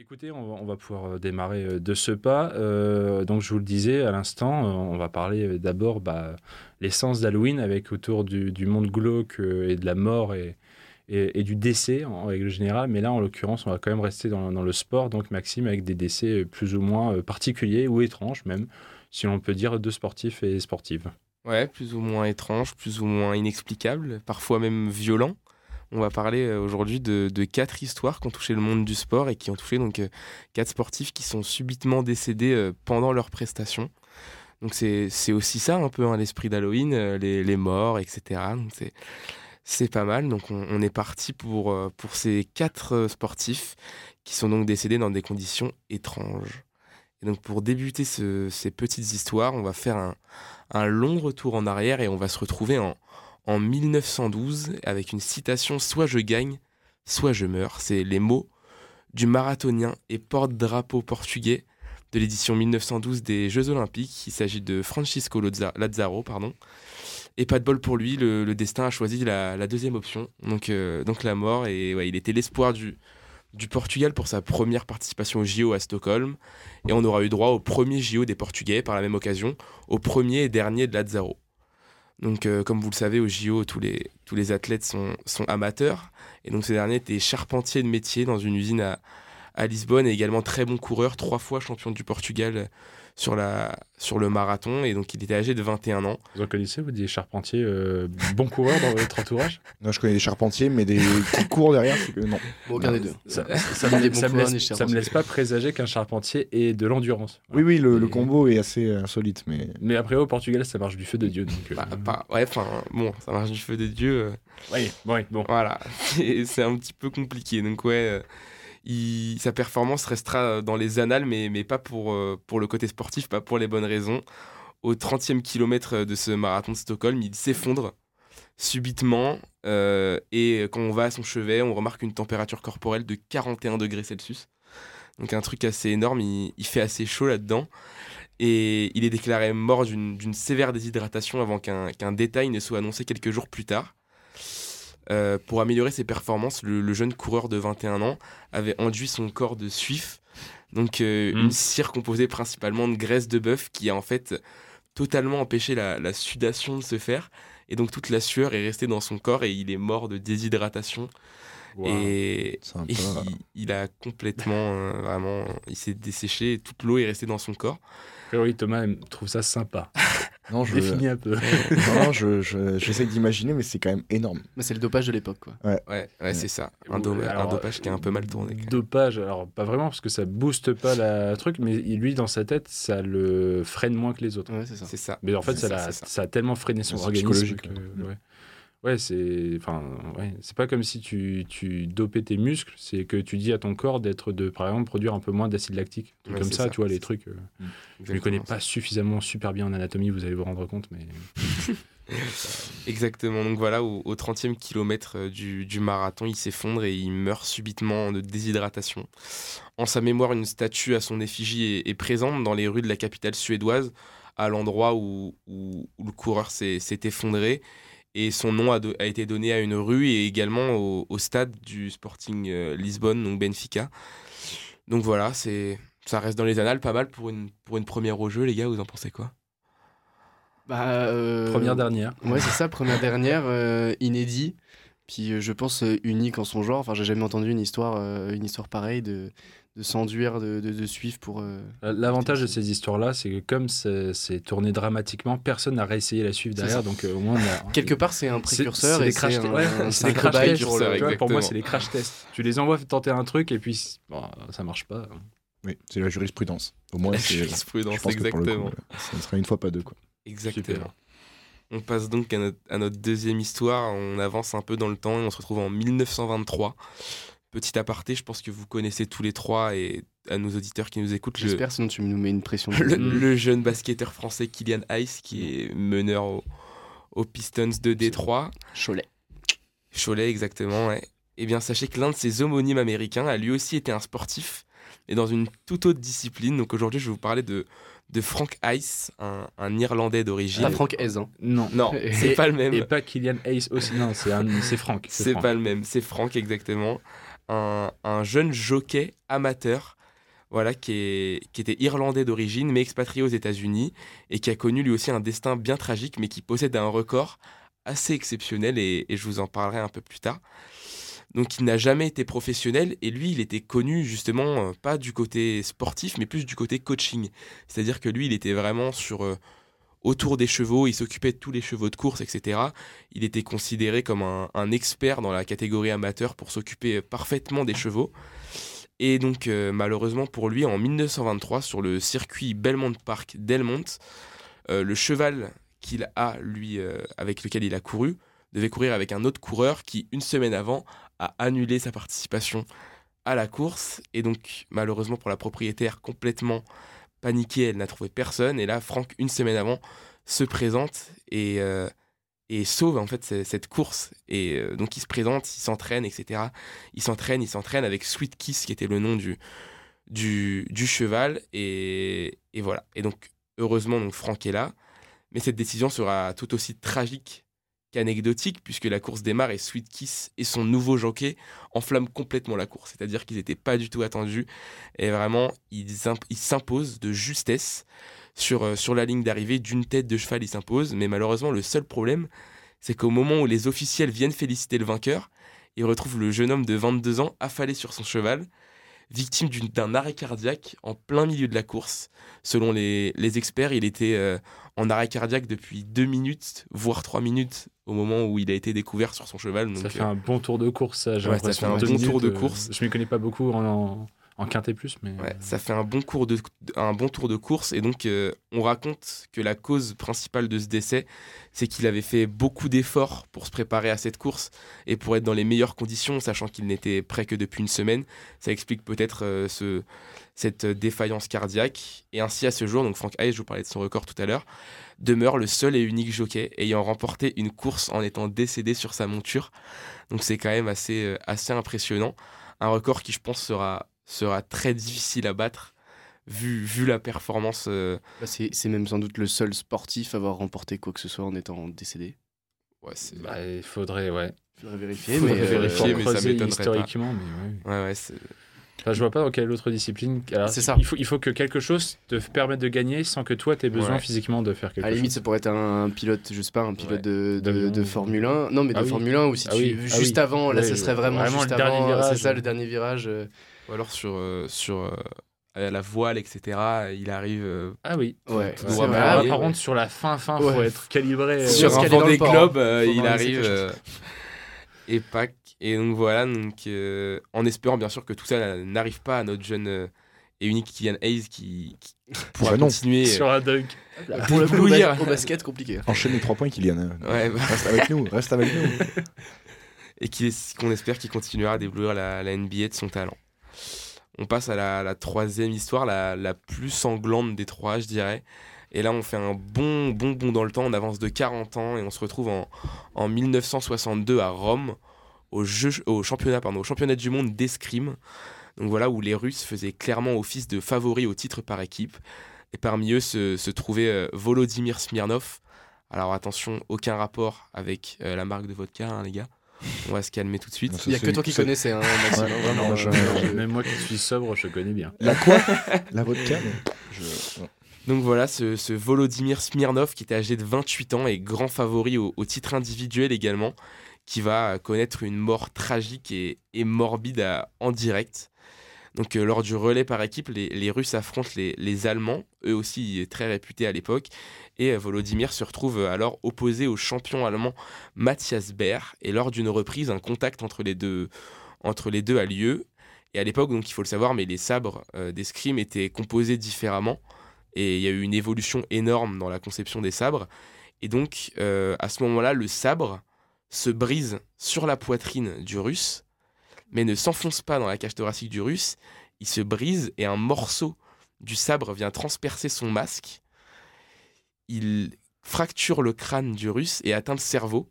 Écoutez, on va pouvoir démarrer de ce pas. Donc, je vous le disais à l'instant, on va parler d'abord l'essence d'Halloween avec autour du monde glauque et de la mort et du décès en règle générale. Mais là, en l'occurrence, on va quand même rester dans le sport. Donc, Maxime, avec des décès plus ou moins particuliers ou étranges même, si l'on peut dire, de sportifs et sportives. Ouais, plus ou moins étranges, plus ou moins inexplicables, parfois même violents. On va parler aujourd'hui de 4 histoires qui ont touché le monde du sport et qui ont touché donc 4 sportifs qui sont subitement décédés pendant leur prestation. Donc c'est aussi ça un peu, hein, l'esprit d'Halloween, les morts, etc. Donc c'est pas mal. Donc on est parti pour ces 4 sportifs qui sont donc décédés dans des conditions étranges. Et donc pour débuter ces petites histoires, on va faire un long retour en arrière et on va se retrouver en 1912, avec une citation « Soit je gagne, soit je meurs ». C'est les mots du marathonien et porte-drapeau portugais de l'édition 1912 des Jeux Olympiques. Il s'agit de Francisco Lázaro, pardon. Et pas de bol pour lui, le destin a choisi la deuxième option, donc la mort. Et ouais, il était l'espoir du Portugal pour sa première participation au JO à Stockholm. Et on aura eu droit au premier JO des Portugais, par la même occasion, au premier et dernier de Lázaro. Donc, comme vous le savez, au JO, tous les athlètes sont amateurs. Et donc, ces derniers étaient charpentiers de métier dans une usine à Lisbonne et également très bon coureur, 3 fois champion du Portugal sur le marathon. Et donc, il était âgé de 21 ans. Vous en connaissez, vous, des charpentiers bons coureurs dans votre entourage ? Non, je connais des charpentiers, mais des qui courent derrière, c'est que non. Bon, regardez deux. Ça me laisse pas présager qu'un charpentier ait de l'endurance. Voilà. Oui, le combo est assez insolite. Mais après, au Portugal, ça marche du feu de Dieu. Donc, ouais, enfin, bon, ça marche du feu de Dieu. Oui, bon. Voilà, c'est un petit peu compliqué. Donc, ouais... Sa performance restera dans les annales, mais pas pour le côté sportif, pas pour les bonnes raisons. Au 30e kilomètre de ce marathon de Stockholm, il s'effondre subitement et quand on va à son chevet, on remarque une température corporelle de 41 degrés Celsius. Donc un truc assez énorme, il fait assez chaud là-dedans et il est déclaré mort d'une sévère déshydratation avant qu'un détail ne soit annoncé quelques jours plus tard. Pour améliorer ses performances, le jeune coureur de 21 ans avait enduit son corps de suif, donc une cire composée principalement de graisse de bœuf qui a en fait totalement empêché la sudation de se faire, et donc toute la sueur est restée dans son corps et il est mort de déshydratation. Wow. Et il a complètement vraiment, il s'est desséché et toute l'eau est restée dans son corps. Oui, Thomas trouve ça sympa. Non, je définis un peu. Non, j'essaie d'imaginer, mais c'est quand même énorme. Mais c'est le dopage de l'époque, quoi. Ouais, c'est ça. Un dopage qui est un peu mal tourné. Dopage, alors pas vraiment, parce que ça booste pas la truc, mais lui, dans sa tête, ça le freine moins que les autres. Ouais, c'est ça. Mais en fait, ça a tellement freiné son organisme. Psychologique. Ouais, c'est pas comme si tu dopais tes muscles, c'est que tu dis à ton corps par exemple, produire un peu moins d'acide lactique. Ouais, comme ça, tu vois, les trucs. Je ne les connais pas suffisamment super bien en anatomie, vous allez vous rendre compte, mais... Exactement, donc voilà, au 30e kilomètre du marathon, il s'effondre et il meurt subitement de déshydratation. En sa mémoire, une statue à son effigie est présente dans les rues de la capitale suédoise, à l'endroit où le coureur s'est effondré. Et son nom a été donné à une rue et également au stade du Sporting Lisbonne, donc Benfica. Donc voilà, ça reste dans les annales, pas mal pour une première au jeu, les gars, vous en pensez quoi ? Première dernière. Ouais, c'est ça, première dernière, inédit, puis je pense unique en son genre. Enfin, j'ai jamais entendu une histoire pareille de s'enduire, de suivre pour... L'avantage de ces histoires-là, c'est que comme c'est tourné dramatiquement, personne n'a réessayé la suivre derrière, donc au moins... Quelque part, c'est un précurseur, c'est des crash tests. Pour moi, c'est des crash tests. Tu les envoies tenter un truc, et puis ça marche pas. Oui, c'est la jurisprudence. Au moins, c'est... La jurisprudence, exactement. Ça ne sera une fois pas deux, quoi. Exactement. Super. On passe donc à notre deuxième histoire, on avance un peu dans le temps, et on se retrouve en 1923... Petit aparté, je pense que vous connaissez tous les trois et à nos auditeurs qui nous écoutent. J'espère, sinon tu nous mets une pression. Le jeune basketteur français Kylian Hayes, qui est meneur aux Pistons de Détroit. Cholet, exactement, ouais. Eh bien, sachez que l'un de ses homonymes américains a lui aussi été un sportif, mais dans une toute autre discipline. Donc aujourd'hui, je vais vous parler de Frank Hayes, un Irlandais d'origine. Pas Frank Hayes, hein. Non, c'est pas le même. Et pas Kylian Hayes aussi, non, c'est Frank. C'est Frank. Pas le même, c'est Frank, exactement. un jeune jockey amateur, voilà, qui était irlandais d'origine, mais expatrié aux États-Unis, et qui a connu lui aussi un destin bien tragique, mais qui possède un record assez exceptionnel, et je vous en parlerai un peu plus tard. Donc il n'a jamais été professionnel, et lui il était connu justement pas du côté sportif mais plus du côté coaching, c'est-à-dire que lui il était vraiment sur autour des chevaux, il s'occupait de tous les chevaux de course, etc. Il était considéré comme un expert dans la catégorie amateur pour s'occuper parfaitement des chevaux, et donc malheureusement pour lui, en 1923, sur le circuit Belmont Park d'Elmont, le cheval qu'il a avec lequel il a couru devait courir avec un autre coureur qui, une semaine avant, a annulé sa participation à la course. Et donc, malheureusement pour la propriétaire, complètement paniquée, elle n'a trouvé personne. Et là, Franck, une semaine avant, se présente et sauve en fait cette course. Et donc, il se présente, il s'entraîne, etc. Il s'entraîne avec Sweet Kiss, qui était le nom du cheval. Et voilà. Et donc, heureusement, donc, Franck est là. Mais cette décision sera tout aussi tragique qu'anecdotique, puisque la course démarre et Sweet Kiss et son nouveau jockey enflamment complètement la course, c'est-à-dire qu'ils n'étaient pas du tout attendus, et vraiment ils s'imposent de justesse sur la ligne d'arrivée. D'une tête de cheval, ils s'imposent, mais malheureusement le seul problème, c'est qu'au moment où les officiels viennent féliciter le vainqueur, ils retrouvent le jeune homme de 22 ans affalé sur son cheval, victime d'un arrêt cardiaque en plein milieu de la course. Selon les experts, il était en arrêt cardiaque depuis 2 minutes, voire 3 minutes, au moment où il a été découvert sur son cheval. Donc, ça fait un bon tour de course, ça, j'ai l'impression. Ça fait un bon tour de course. Je ne m'y connais pas beaucoup en quinté plus, mais... Ouais, ça fait un bon tour de course. Et donc, on raconte que la cause principale de ce décès, c'est qu'il avait fait beaucoup d'efforts pour se préparer à cette course et pour être dans les meilleures conditions, sachant qu'il n'était prêt que depuis une semaine. Ça explique peut-être cette défaillance cardiaque. Et ainsi, à ce jour, donc Frank Hayes, je vous parlais de son record tout à l'heure, demeure le seul et unique jockey ayant remporté une course en étant décédé sur sa monture. Donc c'est quand même assez impressionnant. Un record qui, je pense, sera très difficile à battre vu la performance. C'est même sans doute le seul sportif à avoir remporté quoi que ce soit en étant décédé. Ouais, il faudrait, ouais. Il faudrait vérifier, mais ça m'étonnerait historiquement, pas. Mais ouais. C'est... Enfin, je vois pas dans quelle autre discipline. Alors, c'est ça. Il faut que quelque chose te permette de gagner sans que toi, tu aies besoin physiquement de faire quelque chose. À la limite, ça pourrait être un pilote, je sais pas, de Formule 1. Non, mais de Formule 1, ou si juste avant, là, ça serait vraiment juste avant. Virage, c'est ça, le dernier virage. Ou alors sur la voile, etc. Il arrive. Tout droit. Là, par contre, sur la fin, il faut être calibré. Sur un Vendée Globe, il arrive. Et Pâques. Et donc voilà, en espérant bien sûr que tout ça n'arrive pas à notre jeune et unique Kylian Hayes qui pourra continuer sur un dunk. Pour le bouillir au basket, compliqué. Enchaîne les 3 points, Kylian. Reste avec nous. Et qu'on espère qu'il continuera à déblouir la NBA de son talent. On passe à la troisième histoire, la plus sanglante des 3, je dirais. Et là, on fait un bon bond dans le temps. On avance de 40 ans et on se retrouve en 1962 à Rome, au championnat du monde d'escrime. Donc voilà, où les Russes faisaient clairement office de favoris au titre par équipe. Et parmi eux se trouvait Volodymyr Smirnov. Alors attention, aucun rapport avec la marque de vodka, hein, les gars. On va se calmer tout de suite. Il n'y a que toi qui connaissais, hein, Maxime. Même moi qui suis sobre, je connais bien. La quoi ? La vodka ? Donc voilà, ce Volodymyr Smirnov, qui était âgé de 28 ans et grand favori au titre individuel également, qui va connaître une mort tragique et morbide en direct. Donc lors du relais par équipe, les Russes affrontent les Allemands, eux aussi très réputés à l'époque, et Volodymyr se retrouve alors opposé au champion allemand Matthias Baer, et lors d'une reprise, un contact entre les deux a lieu. Et à l'époque, donc il faut le savoir, mais les sabres d'escrime étaient composés différemment, et il y a eu une évolution énorme dans la conception des sabres, et donc à ce moment-là, le sabre se brise sur la poitrine du Russe, mais ne s'enfonce pas dans la cage thoracique du Russe. Il se brise et un morceau du sabre vient transpercer son masque. Il fracture le crâne du Russe et atteint le cerveau.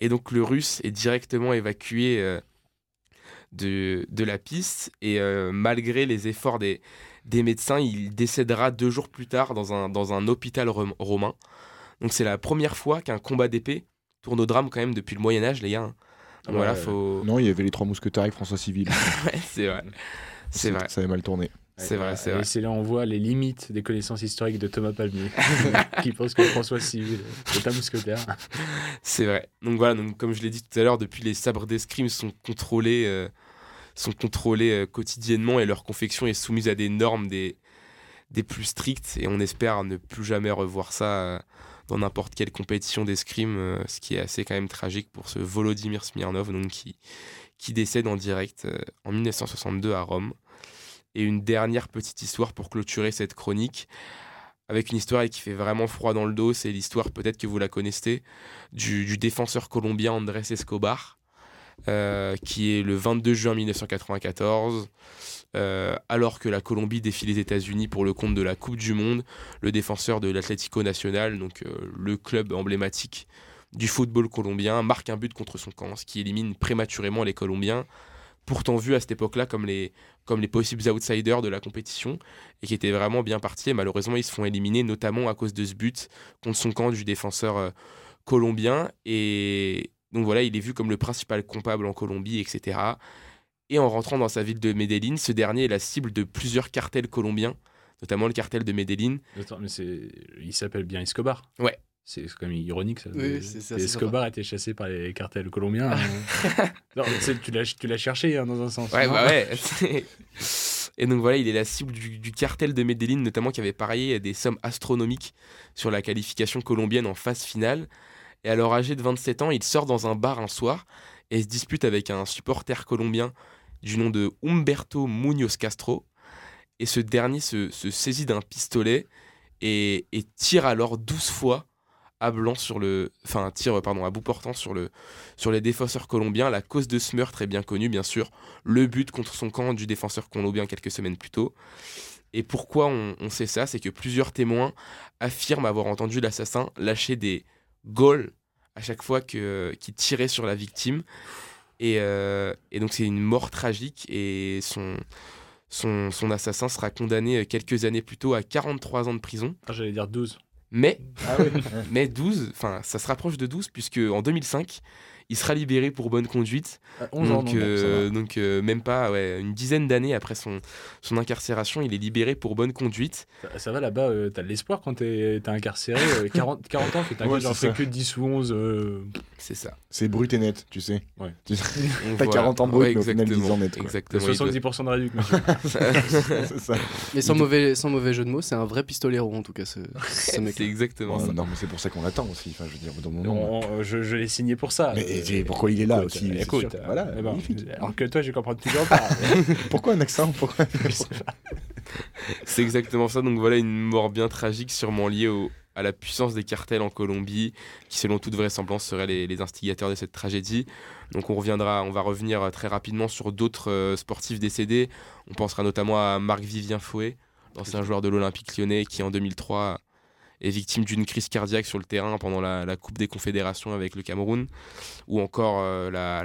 Et donc le Russe est directement évacué de la piste. Et malgré les efforts des médecins, il décédera 2 jours plus tard dans un hôpital romain. Donc c'est la première fois qu'un combat d'épée tourne au drame quand même depuis le Moyen-Âge, les gars. Voilà, faut... Non, il y avait les trois mousquetaires avec François Civil. C'est vrai. C'est vrai. Ça avait mal tourné. C'est vrai, c'est vrai. Et c'est là on voit les limites des connaissances historiques de Thomas Palmier, qui pense que François Civil est un mousquetaire. C'est vrai. Donc voilà, donc, comme je l'ai dit tout à l'heure, depuis les sabres d'escrime sont contrôlés quotidiennement et leur confection est soumise à des normes des plus strictes, et on espère ne plus jamais revoir ça dans n'importe quelle compétition d'escrime, ce qui est assez quand même tragique pour ce Volodymyr Smirnov, donc, qui décède en direct en 1962 à Rome. Et une dernière petite histoire pour clôturer cette chronique, avec une histoire qui fait vraiment froid dans le dos, c'est l'histoire, peut-être que vous la connaissez, du défenseur colombien Andrés Escobar, qui est le 22 juin 1994, alors que la Colombie défie les États-Unis pour le compte de la Coupe du Monde, le défenseur de l'Atlético Nacional, donc le club emblématique du football colombien, marque un but contre son camp, ce qui élimine prématurément les Colombiens, pourtant vus à cette époque-là comme les possibles outsiders de la compétition, et qui étaient vraiment bien partis. Et malheureusement, ils se font éliminer, notamment à cause de ce but contre son camp du défenseur colombien. Et donc voilà, il est vu comme le principal coupable en Colombie, etc. Et en rentrant dans sa ville de Medellín, ce dernier est la cible de plusieurs cartels colombiens, notamment le cartel de Medellín. Attends, mais il s'appelle bien Escobar. Ouais. C'est quand même ironique, ça. Oui, c'est ça, Escobar était chassé par les cartels colombiens. Non, tu l'as cherché, hein, dans un sens. Ouais, bah ouais. Et donc voilà, il est la cible du cartel de Medellín, notamment, qui avait parié des sommes astronomiques sur la qualification colombienne en phase finale. Et alors, âgé de 27 ans, il sort dans un bar un soir et se dispute avec un supporter colombien du nom de Humberto Muñoz Castro. Et ce dernier se saisit d'un pistolet et tire alors 12 fois à blanc à bout portant sur les défenseurs colombiens. La cause de ce meurtre est bien connue, bien sûr, le but contre son camp du défenseur colombien quelques semaines plus tôt. Et pourquoi on sait ça, c'est que plusieurs témoins affirment avoir entendu l'assassin lâcher des gaules à chaque fois qu'il tirait sur la victime. Et donc c'est une mort tragique, et son assassin sera condamné quelques années plus tôt à 43 ans de prison. J'allais dire 12. Mais 12, ça se rapproche de 12, puisque en 2005, il sera libéré pour bonne conduite. 11 ans, donc même pas, une dizaine d'années après son incarcération, il est libéré pour bonne conduite. Ça va, là-bas, t'as de l'espoir quand t'es incarcéré. 40 ans, t'en fais que 10 ou 11. C'est ça. C'est brut et net, tu sais. Ouais. T'as 40 ans brut, mais au final 10 ans net. Exactement. 70% de réduction, monsieur. C'est ça. Mais sans mauvais jeu de mots, c'est un vrai pistolero, en tout cas, ce mec. C'est exactement ça. Non, mais c'est pour ça qu'on l'attend aussi. Enfin, je veux dire, dans mon nom. Je l'ai signé pour ça. Et pourquoi il est là, écoute, aussi, écoute, voilà, magnifique. Alors que toi, je comprends toujours pas. Pourquoi un accent, C'est exactement ça. Donc voilà, une mort bien tragique, sûrement liée à la puissance des cartels en Colombie, qui selon toute vraisemblance seraient les instigateurs de cette tragédie. Donc on va revenir très rapidement sur d'autres sportifs décédés. On pensera notamment à Marc-Vivien Foué, ancien joueur de l'Olympique lyonnais, qui en 2003 est victime d'une crise cardiaque sur le terrain pendant la Coupe des Confédérations avec le Cameroun, ou encore la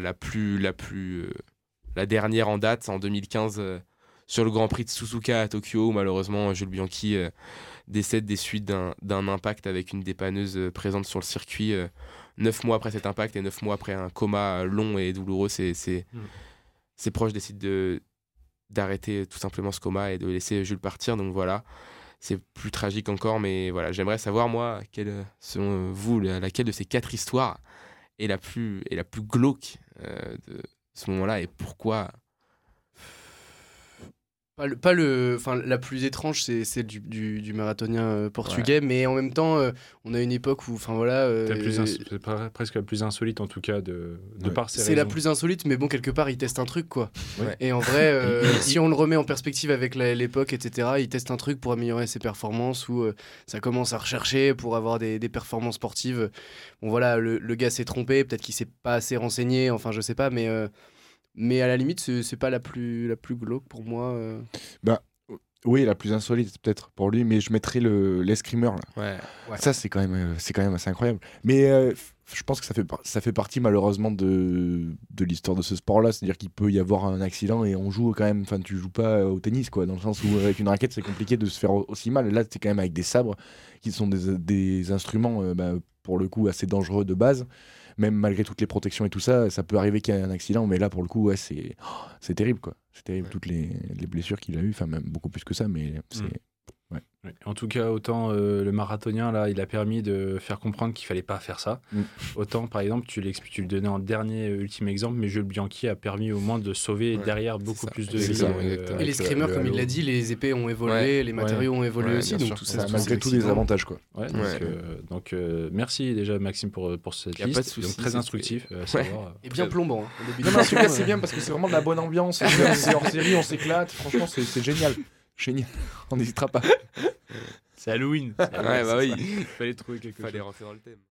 dernière en date, en 2015, sur le Grand Prix de Suzuka à Tokyo, où malheureusement Jules Bianchi décède des suites d'un impact avec une dépanneuse présente sur le circuit. 9 mois après cet impact et 9 mois après un coma long et douloureux, ses proches décident d'arrêter tout simplement ce coma et de laisser Jules partir, donc voilà. C'est plus tragique encore, mais voilà, j'aimerais savoir, moi, selon vous, laquelle de ces 4 histoires est la plus glauque de ce moment-là, et pourquoi? La plus étrange, c'est celle du marathonien portugais, ouais. Mais en même temps, on a une époque où, c'est presque la plus insolite, en tout cas, de par ses raisons. C'est la plus insolite, mais bon, quelque part, il teste un truc, quoi. Ouais. Et en vrai, si on le remet en perspective avec l'époque, etc., il teste un truc pour améliorer ses performances, ou ça commence à rechercher pour avoir des performances sportives. Bon, voilà, le gars s'est trompé, peut-être qu'il s'est pas assez renseigné, enfin, je sais pas, mais... Mais à la limite, c'est pas la plus glauque pour moi. Oui, la plus insolite peut-être pour lui, mais je mettrais l'escrimeur là. Ouais. Ça c'est quand même assez incroyable. Mais je pense que ça fait partie malheureusement de l'histoire de ce sport-là, c'est-à-dire qu'il peut y avoir un accident et on joue quand même. Enfin, tu joues pas au tennis, quoi, dans le sens où avec une raquette c'est compliqué de se faire aussi mal. Là, t'es quand même avec des sabres qui sont des instruments pour le coup assez dangereux de base. même malgré toutes les protections et tout ça, ça peut arriver qu'il y ait un accident, mais là pour le coup, ouais, c'est terrible quoi. C'est terrible, toutes les blessures qu'il a eues, enfin même beaucoup plus que ça, mais c'est... Ouais. En tout cas, autant le marathonien, là, il a permis de faire comprendre qu'il ne fallait pas faire ça. Mmh. Autant, par exemple, tu le donnais en dernier, ultime exemple, mais Jules Bianchi a permis au moins de sauver derrière beaucoup plus de vies. Et les screamers, comme il l'a dit, les épées ont évolué, les matériaux ont évolué aussi. Donc tout ça, malgré tous les avantages. Quoi. Ouais, donc, merci déjà, Maxime, pour cette liste. Pas de soucis, donc, très instructif. Et bien plombant. C'est bien parce que c'est vraiment de la bonne ambiance. C'est hors série, on s'éclate. Franchement, c'est génial. Génial, on n'hésitera pas. C'est Halloween. Ouais, bah oui. Fallait trouver quelque chose. Fallait rentrer dans le thème.